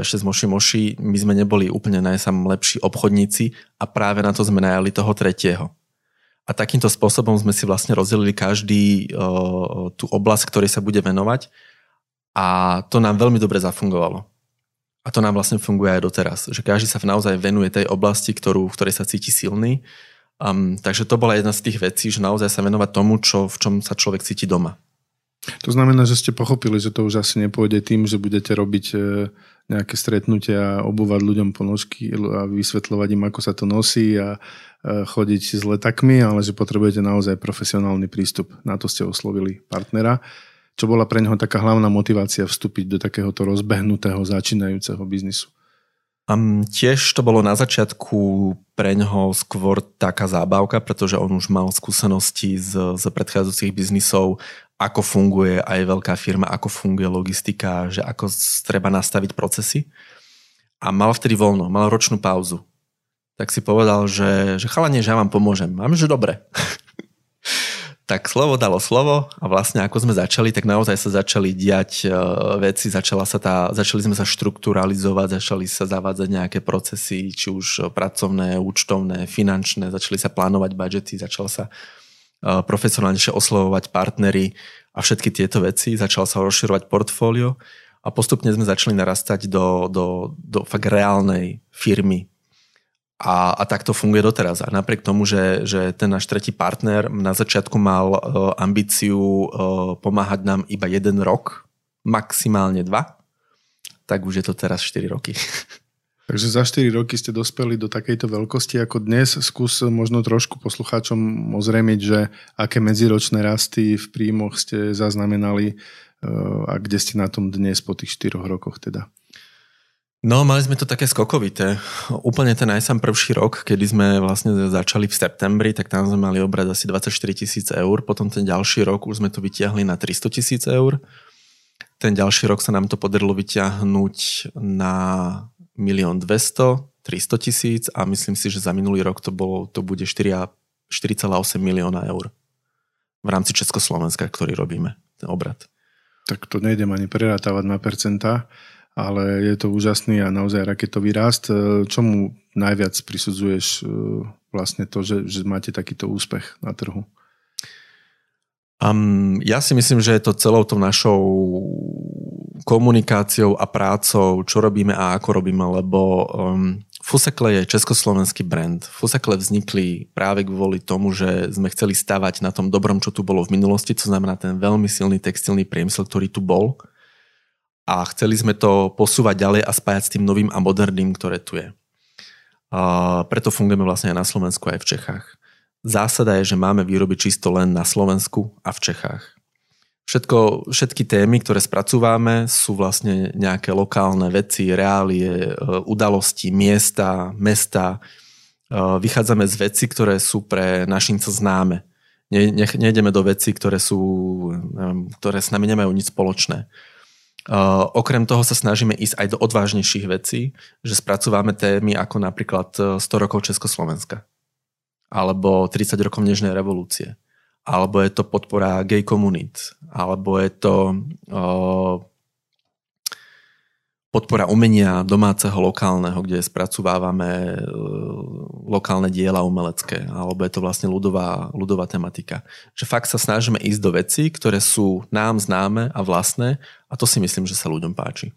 ešte z Moshi Moshi, my sme neboli úplne najlepší obchodníci a práve na to sme najali toho 3. A takýmto spôsobom sme si vlastne rozdelili každý tú oblasť, ktorej sa bude venovať a to nám veľmi dobre zafungovalo. A to nám vlastne funguje aj doteraz, že každý sa naozaj venuje tej oblasti, v ktorej sa cíti silný. Takže to bola jedna z tých vecí, že naozaj sa venovať tomu, v čom sa človek cíti doma. To znamená, že ste pochopili, že to už asi nepôjde tým, že budete robiť nejaké stretnutia a obúvať ľuďom ponožky a vysvetľovať im, ako sa to nosí a chodiť s letakmi, ale že potrebujete naozaj profesionálny prístup. Na to ste oslovili partnera. Čo bola pre neho taká hlavná motivácia vstúpiť do takéhoto rozbehnutého, začínajúceho biznisu? Tiež to bolo na začiatku pre ňoho skôr taká zábavka, pretože on už mal skúsenosti z predchádzajúcich biznisov, ako funguje aj veľká firma, ako funguje logistika, že ako treba nastaviť procesy. A mal vtedy voľno, mal ročnú pauzu. tak si povedal, že chalanie, že ja vám pomôžem. Mám, že dobre. Tak slovo dalo slovo a vlastne ako sme začali, tak naozaj sa začali diať veci, začali sme sa štrukturalizovať, začali sa zavádzať nejaké procesy, či už pracovné, účtovné, finančné, začali sa plánovať budžety, začal sa profesionálnejšie oslovovať partnery a všetky tieto veci, začal sa rozširovať portfólio a postupne sme začali narastať do fakt reálnej firmy. A tak to funguje doteraz. A napriek tomu, že ten náš tretí partner na začiatku mal ambíciu pomáhať nám iba 1 rok, maximálne 2, tak už je to teraz 4 roky. Takže za 4 roky ste dospeli do takejto veľkosti ako dnes. Skús možno trošku poslucháčom ozremiť, že aké medziročné rasty v príjmoch ste zaznamenali a kde ste na tom dnes po tých 4 rokoch teda. No, mali sme to také skokovité. Úplne ten najsám prvší rok, kedy sme vlastne začali v septembri, tak tam sme mali obrat asi 24 000 eur. Potom ten ďalší rok už sme to vytiahli na 300 000 eur. Ten ďalší rok sa nám to podarilo vytiahnuť na 1 200 000, 300 000 a myslím si, že za minulý rok to bude 4,8 milióna eur v rámci Československa, ktorý robíme, ten obrat. Tak to nejdem ani prerátavať na percentá. Ale je to úžasný a naozaj raketový rast. Čomu najviac prisudzuješ vlastne to, že máte takýto úspech na trhu? Ja si myslím, že je to celou tou našou komunikáciou a prácou, čo robíme a ako robíme, lebo Fusakle je československý brand. Fusakle vznikli práve kvôli tomu, že sme chceli stavať na tom dobrom, čo tu bolo v minulosti, to znamená ten veľmi silný textilný priemysel, ktorý tu bol. A chceli sme to posúvať ďalej a spájať s tým novým a moderným, ktoré tu je. Preto fungujeme vlastne aj na Slovensku, aj v Čechách. Zásada je, že máme výroby čisto len na Slovensku a v Čechách. Všetky témy, ktoré spracúvame, sú vlastne nejaké lokálne veci, reálie, udalosti, miesta, mesta. Vychádzame z vecí, ktoré sú pre našinca známe. Nejdeme do vecí, ktoré s nami nemajú nič spoločné. Okrem toho sa snažíme ísť aj do odvážnejších vecí, že spracúvame témy ako napríklad 100 rokov Československa alebo 30 rokov Nežnej revolúcie, alebo je to podpora gay komunít, alebo je to podpora umenia domáceho, lokálneho, kde spracúvávame lokálne diela umelecké, alebo je to vlastne ľudová tematika. Že fakt sa snažíme ísť do vecí, ktoré sú nám známe a vlastné. A to si myslím, že sa ľuďom páči.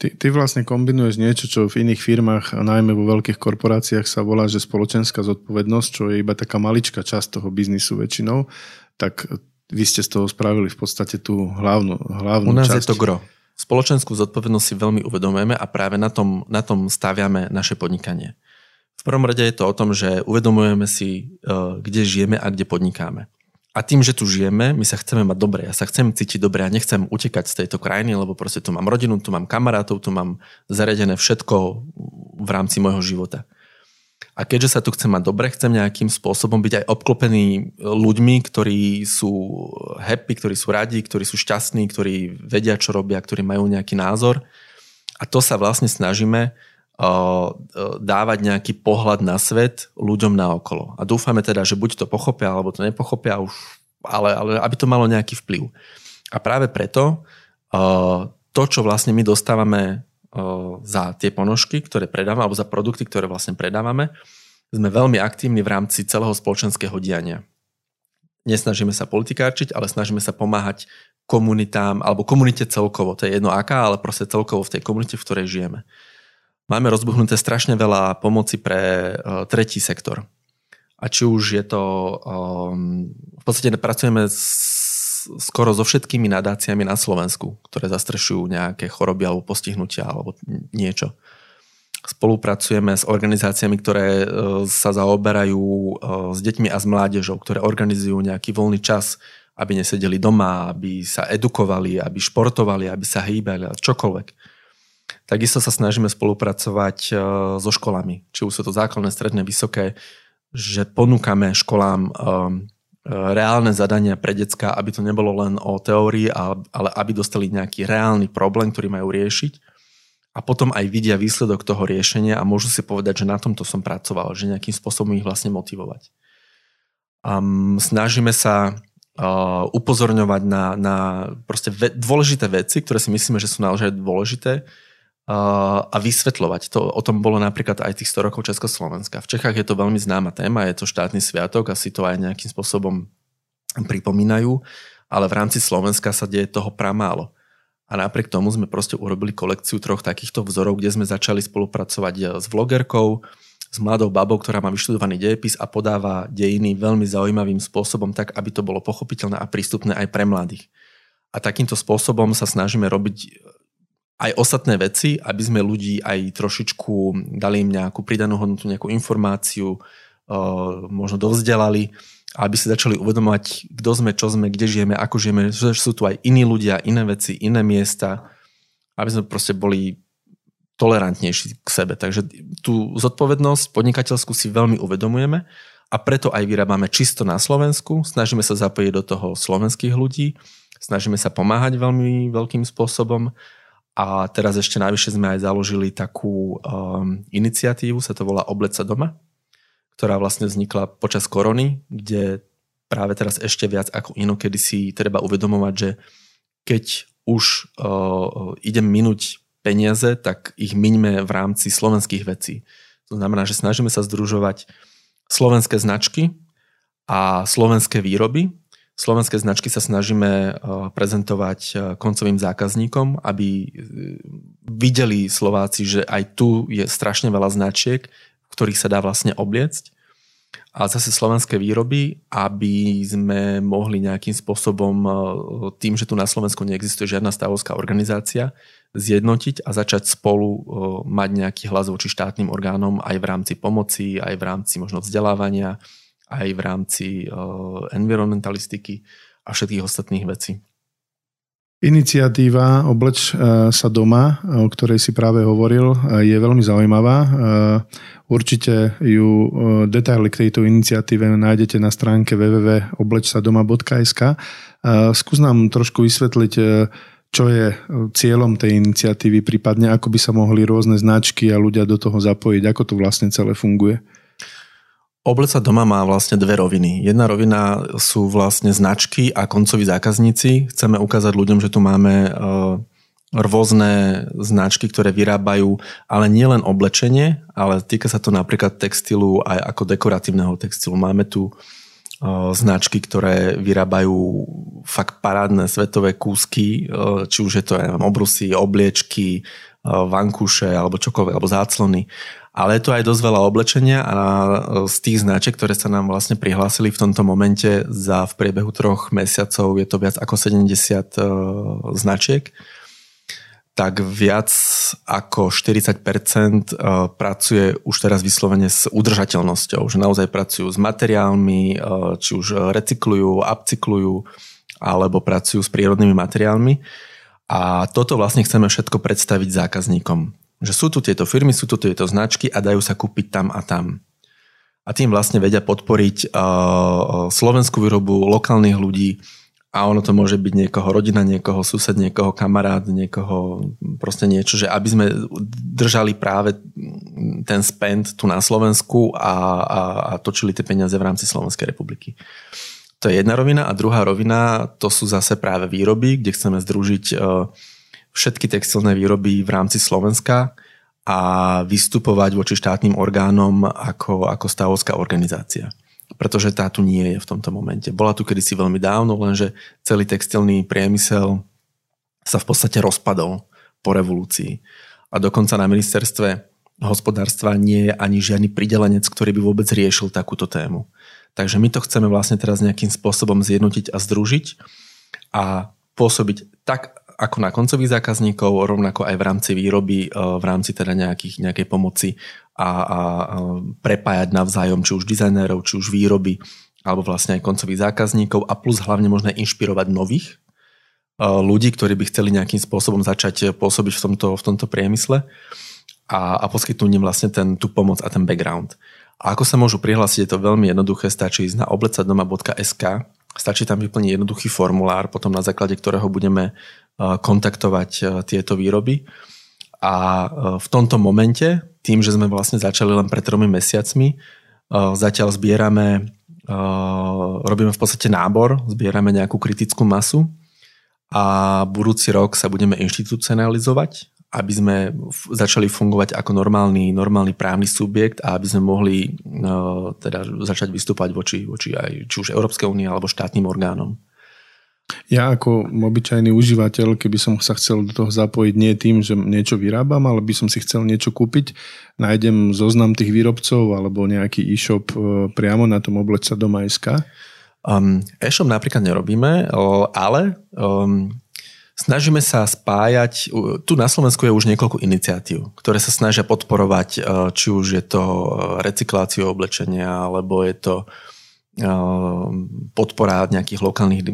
Ty vlastne kombinuješ niečo, čo v iných firmách, a najmä vo veľkých korporáciách sa volá, že spoločenská zodpovednosť, čo je iba taká maličká časť toho biznisu väčšinou, tak vy ste z toho spravili v podstate tú hlavnú časť. U nás je to gro. Spoločenskú zodpovednosť si veľmi uvedomujeme a práve na tom staviame naše podnikanie. V prvom rade je to o tom, že uvedomujeme si, kde žijeme a kde podnikáme. A tým, že tu žijeme, my sa chceme mať dobre. Ja sa chcem cítiť dobre, ja nechcem utekať z tejto krajiny, lebo proste tu mám rodinu, tu mám kamarátov, tu mám zariadené všetko v rámci môjho života. A keďže sa tu chcem mať dobre, chcem nejakým spôsobom byť aj obklopený ľuďmi, ktorí sú happy, ktorí sú radi, ktorí sú šťastní, ktorí vedia, čo robia, ktorí majú nejaký názor. A to sa vlastne snažíme dávať nejaký pohľad na svet ľuďom naokolo. A dúfame teda, že buď to pochopia, alebo to nepochopia, už, ale aby to malo nejaký vplyv. A práve preto to, čo vlastne my dostávame za tie ponožky, ktoré predávame, alebo za produkty, ktoré vlastne predávame, sme veľmi aktívni v rámci celého spoločenského diania. Nesnažíme sa politikárčiť, ale snažíme sa pomáhať komunitám, alebo komunite celkovo. To je jedno aká, ale proste celkovo v tej komunite, v ktorej žijeme. Máme rozbuchnuté strašne veľa pomoci pre tretí sektor. A či už je to... v podstate pracujeme skoro so všetkými nadáciami na Slovensku, ktoré zastrešujú nejaké choroby alebo postihnutia alebo niečo. Spolupracujeme s organizáciami, ktoré sa zaoberajú s deťmi a s mládežou, ktoré organizujú nejaký voľný čas, aby nesedeli doma, aby sa edukovali, aby športovali, aby sa hýbali, čokoľvek. Takisto sa snažíme spolupracovať so školami, či už sú to základné, stredné, vysoké, že ponúkame školám reálne zadania pre decká, aby to nebolo len o teórii, ale aby dostali nejaký reálny problém, ktorý majú riešiť a potom aj vidia výsledok toho riešenia a môžu si povedať, že na tomto som pracoval, že nejakým spôsobom ich vlastne motivovať. Snažíme sa upozorňovať na proste dôležité veci, ktoré si myslíme, že sú naozaj dôležité, a vysvetľovať. O tom bolo napríklad aj tých 100 rokov Československa. V Čechách je to veľmi známa téma, je to štátny sviatok a si to aj nejakým spôsobom pripomínajú, ale v rámci Slovenska sa deje toho pramálo. A napriek tomu sme proste urobili kolekciu troch takýchto vzorov, kde sme začali spolupracovať s vlogerkou, s mladou babou, ktorá má vyštudovaný dejepis a podáva dejiny veľmi zaujímavým spôsobom, tak aby to bolo pochopiteľné a prístupné aj pre mladých. A takýmto spôsobom sa snažíme robiť aj ostatné veci, aby sme ľudí aj trošičku dali im nejakú pridanú hodnotu, nejakú informáciu, možno dovzdelali, aby si začali uvedomovať, kto sme, čo sme, kde žijeme, ako žijeme, že sú tu aj iní ľudia, iné veci, iné miesta, aby sme proste boli tolerantnejší k sebe. Takže tú zodpovednosť podnikateľskú si veľmi uvedomujeme a preto aj vyrábame čisto na Slovensku, snažíme sa zapojiť do toho slovenských ľudí, snažíme sa pomáhať veľmi veľkým spôsobom. A teraz ešte najvyššie sme aj založili takú iniciatívu, sa to volá Obleč sa doma, ktorá vlastne vznikla počas korony, kde práve teraz ešte viac ako inokedy si treba uvedomovať, že keď už idem minúť peniaze, tak ich miňme v rámci slovenských vecí. To znamená, že snažíme sa združovať slovenské značky a slovenské výroby. Slovenské značky sa snažíme prezentovať koncovým zákazníkom, aby videli Slováci, že aj tu je strašne veľa značiek, ktorých sa dá vlastne obliecť. A zase slovenské výroby, aby sme mohli nejakým spôsobom tým, že tu na Slovensku neexistuje žiadna stavovská organizácia, zjednotiť a začať spolu mať nejaký hlas voči štátnym orgánom aj v rámci pomoci, aj v rámci možno vzdelávania, aj v rámci environmentalistiky a všetkých ostatných vecí. Iniciatíva Obleč sa doma, o ktorej si práve hovoril, je veľmi zaujímavá. Určite ju detaily k tejto iniciatíve nájdete na stránke www.oblečsadoma.sk. Skús nám trošku vysvetliť, čo je cieľom tej iniciatívy, prípadne ako by sa mohli rôzne značky a ľudia do toho zapojiť, ako to vlastne celé funguje. Obleč sa doma má vlastne dve roviny. Jedna rovina sú vlastne značky a koncoví zákazníci. Chceme ukázať ľuďom, že tu máme rôzne značky, ktoré vyrábajú, ale nielen oblečenie, ale týka sa to napríklad textilu aj ako dekoratívneho textilu. Máme tu značky, ktoré vyrábajú fakt parádne svetové kúsky, či už je to obrusy, obliečky, vankúše alebo čokoľvek, alebo záclony. Ale je to aj dosť veľa oblečenia a z tých značiek, ktoré sa nám vlastne prihlásili v tomto momente v priebehu 3 mesiacov, je to viac ako 70 značiek, tak viac ako 40% pracuje už teraz vyslovene s udržateľnosťou, že naozaj pracujú s materiálmi, či už recyklujú, upcyklujú, alebo pracujú s prírodnými materiálmi. A toto vlastne chceme všetko predstaviť zákazníkom. Že sú tu tieto firmy, sú tu tieto značky a dajú sa kúpiť tam a tam. A tým vlastne vedia podporiť slovenskú výrobu lokálnych ľudí a ono to môže byť niekoho rodina, niekoho sused, niekoho kamarát, niekoho proste niečo, že aby sme držali práve ten spend tu na Slovensku a točili tie peniaze v rámci Slovenskej republiky. To je jedna rovina a druhá rovina to sú zase práve výroby, kde chceme združiť všetky textilné výroby v rámci Slovenska a vystupovať voči štátnym orgánom ako stavovská organizácia. Pretože tá tu nie je v tomto momente. Bola tu kedysi veľmi dávno, lenže celý textilný priemysel sa v podstate rozpadol po revolúcii. A dokonca na ministerstve hospodárstva nie je ani žiadny pridelenec, ktorý by vôbec riešil takúto tému. Takže my to chceme vlastne teraz nejakým spôsobom zjednotiť a združiť a pôsobiť tak ako na koncových zákazníkov, rovnako aj v rámci výroby, v rámci teda nejakej pomoci a prepájať navzájom, či už dizajnérov, či už výroby, alebo vlastne aj koncových zákazníkov a plus hlavne možno inšpirovať nových ľudí, ktorí by chceli nejakým spôsobom začať pôsobiť v tomto priemysle a poskytnúť im vlastne tú pomoc a ten background. A ako sa môžu prihlásiť, je to veľmi jednoduché, stačí ísť na oblecadoma.sk, stačí tam vyplniť jednoduchý formulár, potom na základe ktorého budeme kontaktovať tieto výroby A v tomto momente, tým, že sme vlastne začali len pred 3 mesiacmi, zatiaľ zbierame, robíme v podstate nábor, zbierame nejakú kritickú masu a budúci rok sa budeme inštitucionalizovať, aby sme začali fungovať ako normálny právny subjekt a aby sme mohli teda začať vystúpať voči aj či už Európskej únie alebo štátnym orgánom. Ja ako obyčajný užívateľ, keby som sa chcel do toho zapojiť nie tým, že niečo vyrábam, ale by som si chcel niečo kúpiť, nájdem zoznam tých výrobcov alebo nejaký e-shop priamo na tom Obleč sa doma SK? E-shop napríklad nerobíme, ale snažíme sa spájať, tu na Slovensku je už niekoľko iniciatív, ktoré sa snažia podporovať, či už je to recykláciu oblečenia, alebo je to podpora nejakých lokálnych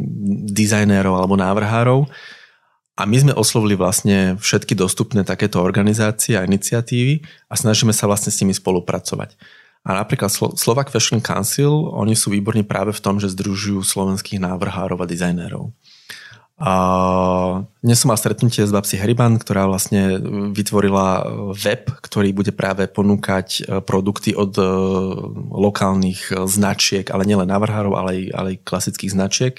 dizajnérov alebo návrhárov. A my sme oslovili vlastne všetky dostupné takéto organizácie a iniciatívy a snažíme sa vlastne s nimi spolupracovať. A napríklad Slovak Fashion Council, oni sú výborní práve v tom, že združujú slovenských návrhárov a dizajnérov. A dnes som mal stretnutie s Babsi Hriban, ktorá vlastne vytvorila web, ktorý bude práve ponúkať produkty od lokálnych značiek, ale nielen návrhárov, ale aj klasických značiek.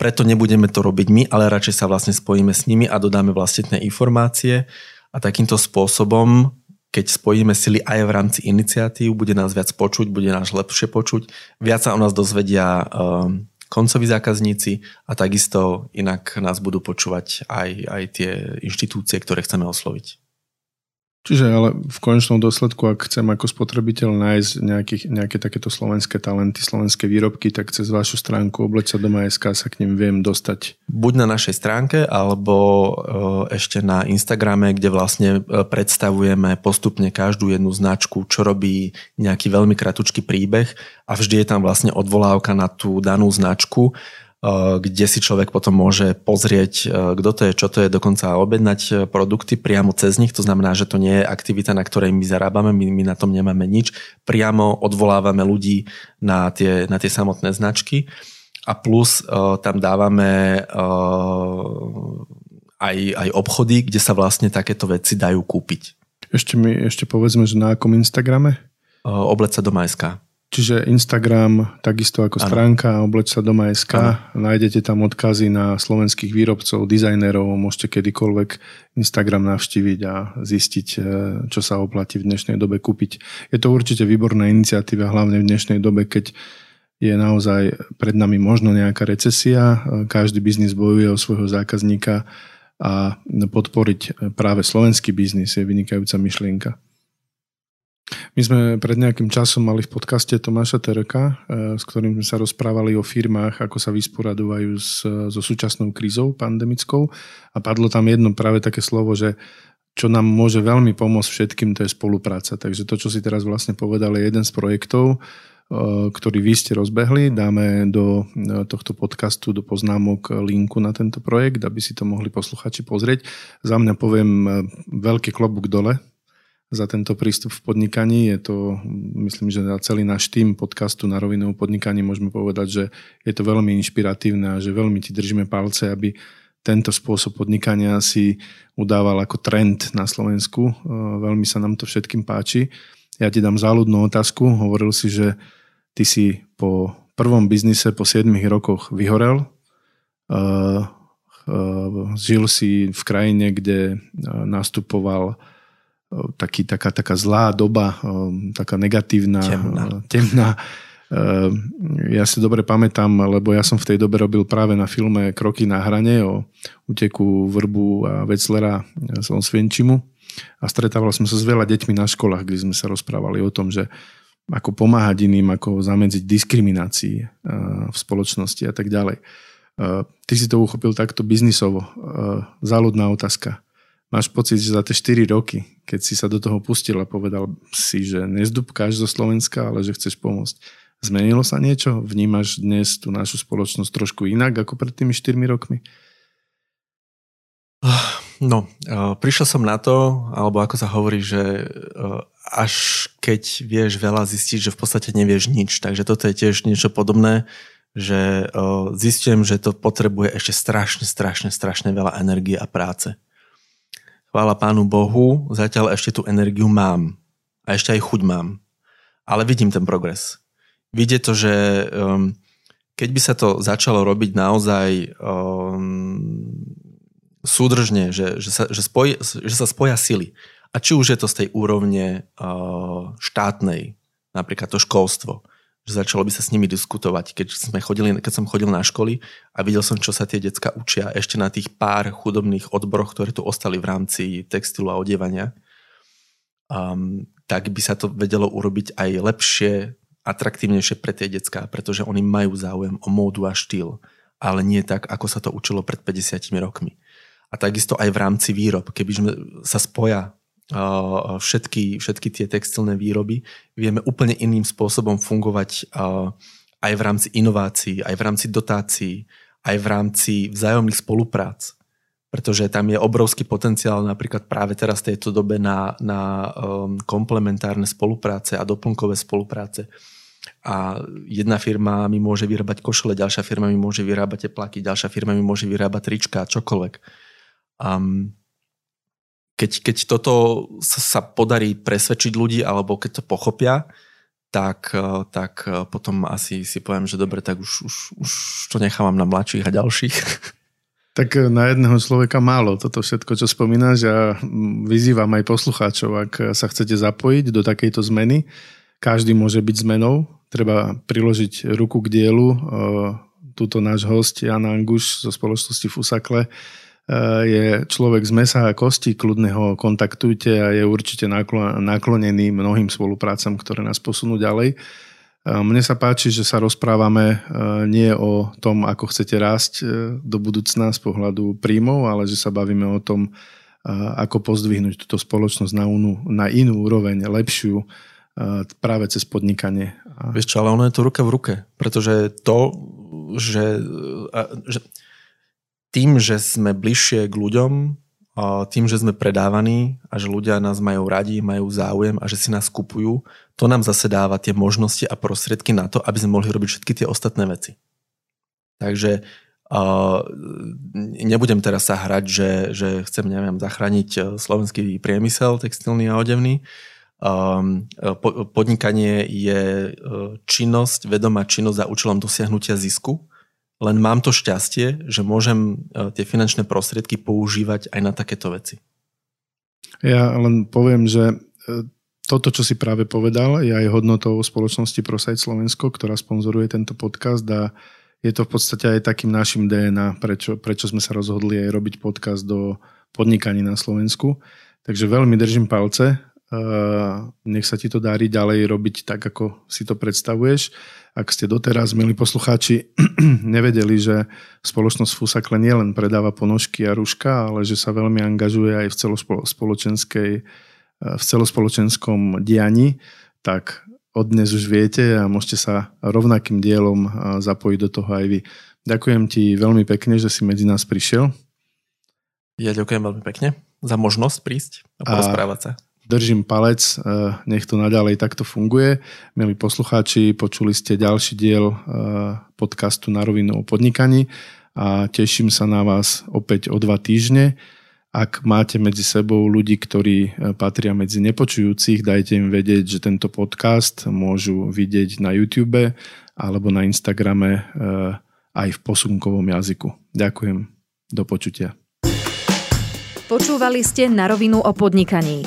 Preto nebudeme to robiť my, ale radšej sa vlastne spojíme s nimi a dodáme vlastné informácie. A takýmto spôsobom, keď spojíme sily aj v rámci iniciatív, bude nás viac počuť, bude nás lepšie počuť. Viac sa o nás dozvedia koncoví zákazníci a takisto inak nás budú počúvať aj tie inštitúcie, ktoré chceme osloviť. Čiže ale v konečnom dôsledku, ak chcem ako spotrebiteľ nájsť nejaké takéto slovenské talenty, slovenské výrobky, tak cez vašu stránku Obleč sa doma.sk sa k nim viem dostať. Buď na našej stránke, alebo ešte na Instagrame, kde vlastne predstavujeme postupne každú jednu značku, čo robí nejaký veľmi kratučký príbeh a vždy je tam vlastne odvolávka na tú danú značku, kde si človek potom môže pozrieť, kto to je, čo to je, dokonca objednať produkty priamo cez nich. To znamená, že to nie je aktivita, na ktorej my zarábame, my na tom nemáme nič. Priamo odvolávame ľudí na tie samotné značky a plus tam dávame aj obchody, kde sa vlastne takéto veci dajú kúpiť. Ešte povedzme, že na akom Instagrame? Obleč sa doma.sk. Čiže Instagram, takisto ako stránka Obleč sa doma.sk, nájdete tam odkazy na slovenských výrobcov, dizajnerov, môžete kedykoľvek Instagram navštíviť a zistiť, čo sa oplatí v dnešnej dobe kúpiť. Je to určite výborná iniciatíva, hlavne v dnešnej dobe, keď je naozaj pred nami možno nejaká recesia, každý biznis bojuje o svojho zákazníka a podporiť práve slovenský biznis je vynikajúca myšlienka. My sme pred nejakým časom mali v podcaste Tomáša Terka, s ktorým sme sa rozprávali o firmách, ako sa vysporadovajú so súčasnou krízou pandemickou a padlo tam jedno práve také slovo, že čo nám môže veľmi pomôcť všetkým, to je spolupráca. Takže to, čo si teraz vlastne povedal, je jeden z projektov, ktorý vy ste rozbehli. Dáme do tohto podcastu, do poznámok linku na tento projekt, aby si to mohli posluchači pozrieť. Za mňa poviem veľký klobúk dole za tento prístup v podnikaní. Je to, myslím, že na celý náš tým podcastu Na rovinu o podnikaní môžeme povedať, že je to veľmi inšpiratívne a že veľmi ti držíme palce, aby tento spôsob podnikania si udával ako trend na Slovensku. Veľmi sa nám to všetkým páči. Ja ti dám záľudnú otázku. Hovoril si, že ty si po prvom biznise po 7 rokoch vyhorel. Žil si v krajine, kde nastupoval taká zlá doba, taká negatívna, temná. Ja si dobre pamätám, lebo ja som v tej dobe robil práve na filme Kroky na hrane o úteku Vrbu a Wetzlera z Osvienčimu a stretával som sa s veľa deťmi na školách, kde sme sa rozprávali o tom, že ako pomáhať iným, ako zamedziť diskriminácii v spoločnosti a tak ďalej. Ty si to uchopil takto biznisovo. Záľudná otázka. Máš pocit, že za tie 4 roky, keď si sa do toho pustil a povedal si, že nezdúbkáš zo Slovenska, ale že chceš pomôcť. Zmenilo sa niečo? Vnímaš dnes tú našu spoločnosť trošku inak ako pred tými 4 rokmi? No, prišiel som na to, alebo ako sa hovorí, že až keď vieš veľa, zistíš, že v podstate nevieš nič. Takže toto je tiež niečo podobné, že zistím, že to potrebuje ešte strašne veľa energie a práce. Chvála Pánu Bohu, zatiaľ ešte tú energiu mám. A ešte aj chuť mám. Ale vidím ten progres. Vidie to, že keď by sa to začalo robiť naozaj súdržne, že sa spoja sily. A či už je to z tej úrovne štátnej, napríklad to školstvo, že začalo by sa s nimi diskutovať. Keď som chodil na školy a videl som, čo sa tie decka učia ešte na tých pár chudobných odboroch, ktoré tu ostali v rámci textilu a odievania, tak by sa to vedelo urobiť aj lepšie, atraktívnejšie pre tie decká, pretože oni majú záujem o módu a štýl, ale nie tak, ako sa to učilo pred 50 rokmi. A takisto aj v rámci výrob, keby sa spoja všetky tie textilné výroby, vieme úplne iným spôsobom fungovať aj v rámci inovácií, aj v rámci dotácií, aj v rámci vzájomných spoluprác. Pretože tam je obrovský potenciál napríklad práve teraz v tejto dobe na komplementárne spolupráce a doplnkové spolupráce. A jedna firma mi môže vyrábať košele, ďalšia firma mi môže vyrábať tepláky, ďalšia firma mi môže vyrábať trička, čokoľvek. Keď toto sa podarí presvedčiť ľudí, alebo keď to pochopia, tak potom asi si poviem, že dobre, tak už to nechávam na mladších a ďalších. Tak na jedného človeka málo toto všetko, čo spomínaš, a vyzývam aj poslucháčov, ak sa chcete zapojiť do takejto zmeny. Každý môže byť zmenou, treba priložiť ruku k dielu. Tuto náš host Jan Anguš zo spoločnosti Fusakle je človek z mesa a kosti, kľudne ho kontaktujte a je určite naklonený mnohým spoluprácam, ktoré nás posunú ďalej. Mne sa páči, že sa rozprávame nie o tom, ako chcete rásť do budúcna z pohľadu príjmov, ale že sa bavíme o tom, ako pozdvihnúť túto spoločnosť na inú úroveň, lepšiu, práve cez podnikanie. Vieš čo, ale ono je to ruka v ruke, pretože to, že tým, že sme bližšie k ľuďom, tým, že sme predávaní a že ľudia nás majú radi, majú záujem a že si nás kupujú, to nám zase dáva tie možnosti a prostriedky na to, aby sme mohli robiť všetky tie ostatné veci. Takže nebudem teraz sa hrať, že chcem, neviem, zachrániť slovenský priemysel textilný a odevný. Podnikanie je činnosť, vedomá činnosť za účelom dosiahnutia zisku. Len mám to šťastie, že môžem tie finančné prostriedky používať aj na takéto veci. Ja len poviem, že toto, čo si práve povedal, je aj hodnotou spoločnosti ProSite Slovensko, ktorá sponzoruje tento podcast, a je to v podstate aj takým našim DNA, prečo sme sa rozhodli aj robiť podcast do podnikaní na Slovensku. Takže veľmi držím palce. Nech sa ti to darí ďalej robiť tak, ako si to predstavuješ. Ak ste doteraz, milí poslucháči, nevedeli, že spoločnosť Fusakle nielen predáva ponožky a ruška, ale že sa veľmi angažuje aj v celospoločenskom dianí, tak od dnes už viete a môžete sa rovnakým dielom zapojiť do toho aj vy. Ďakujem ti veľmi pekne, že si medzi nás prišiel. Ja ďakujem veľmi pekne za možnosť prísť a porozprávať sa. Držím palec, nech to naďalej takto funguje. Milí poslucháči, počuli ste ďalší diel podcastu Na rovinu o podnikaní a teším sa na vás opäť o 2 týždne. Ak máte medzi sebou ľudí, ktorí patria medzi nepočujúcich, dajte im vedieť, že tento podcast môžu vidieť na YouTube alebo na Instagrame aj v posunkovom jazyku. Ďakujem, do počutia. Počúvali ste Na rovinu o podnikaní.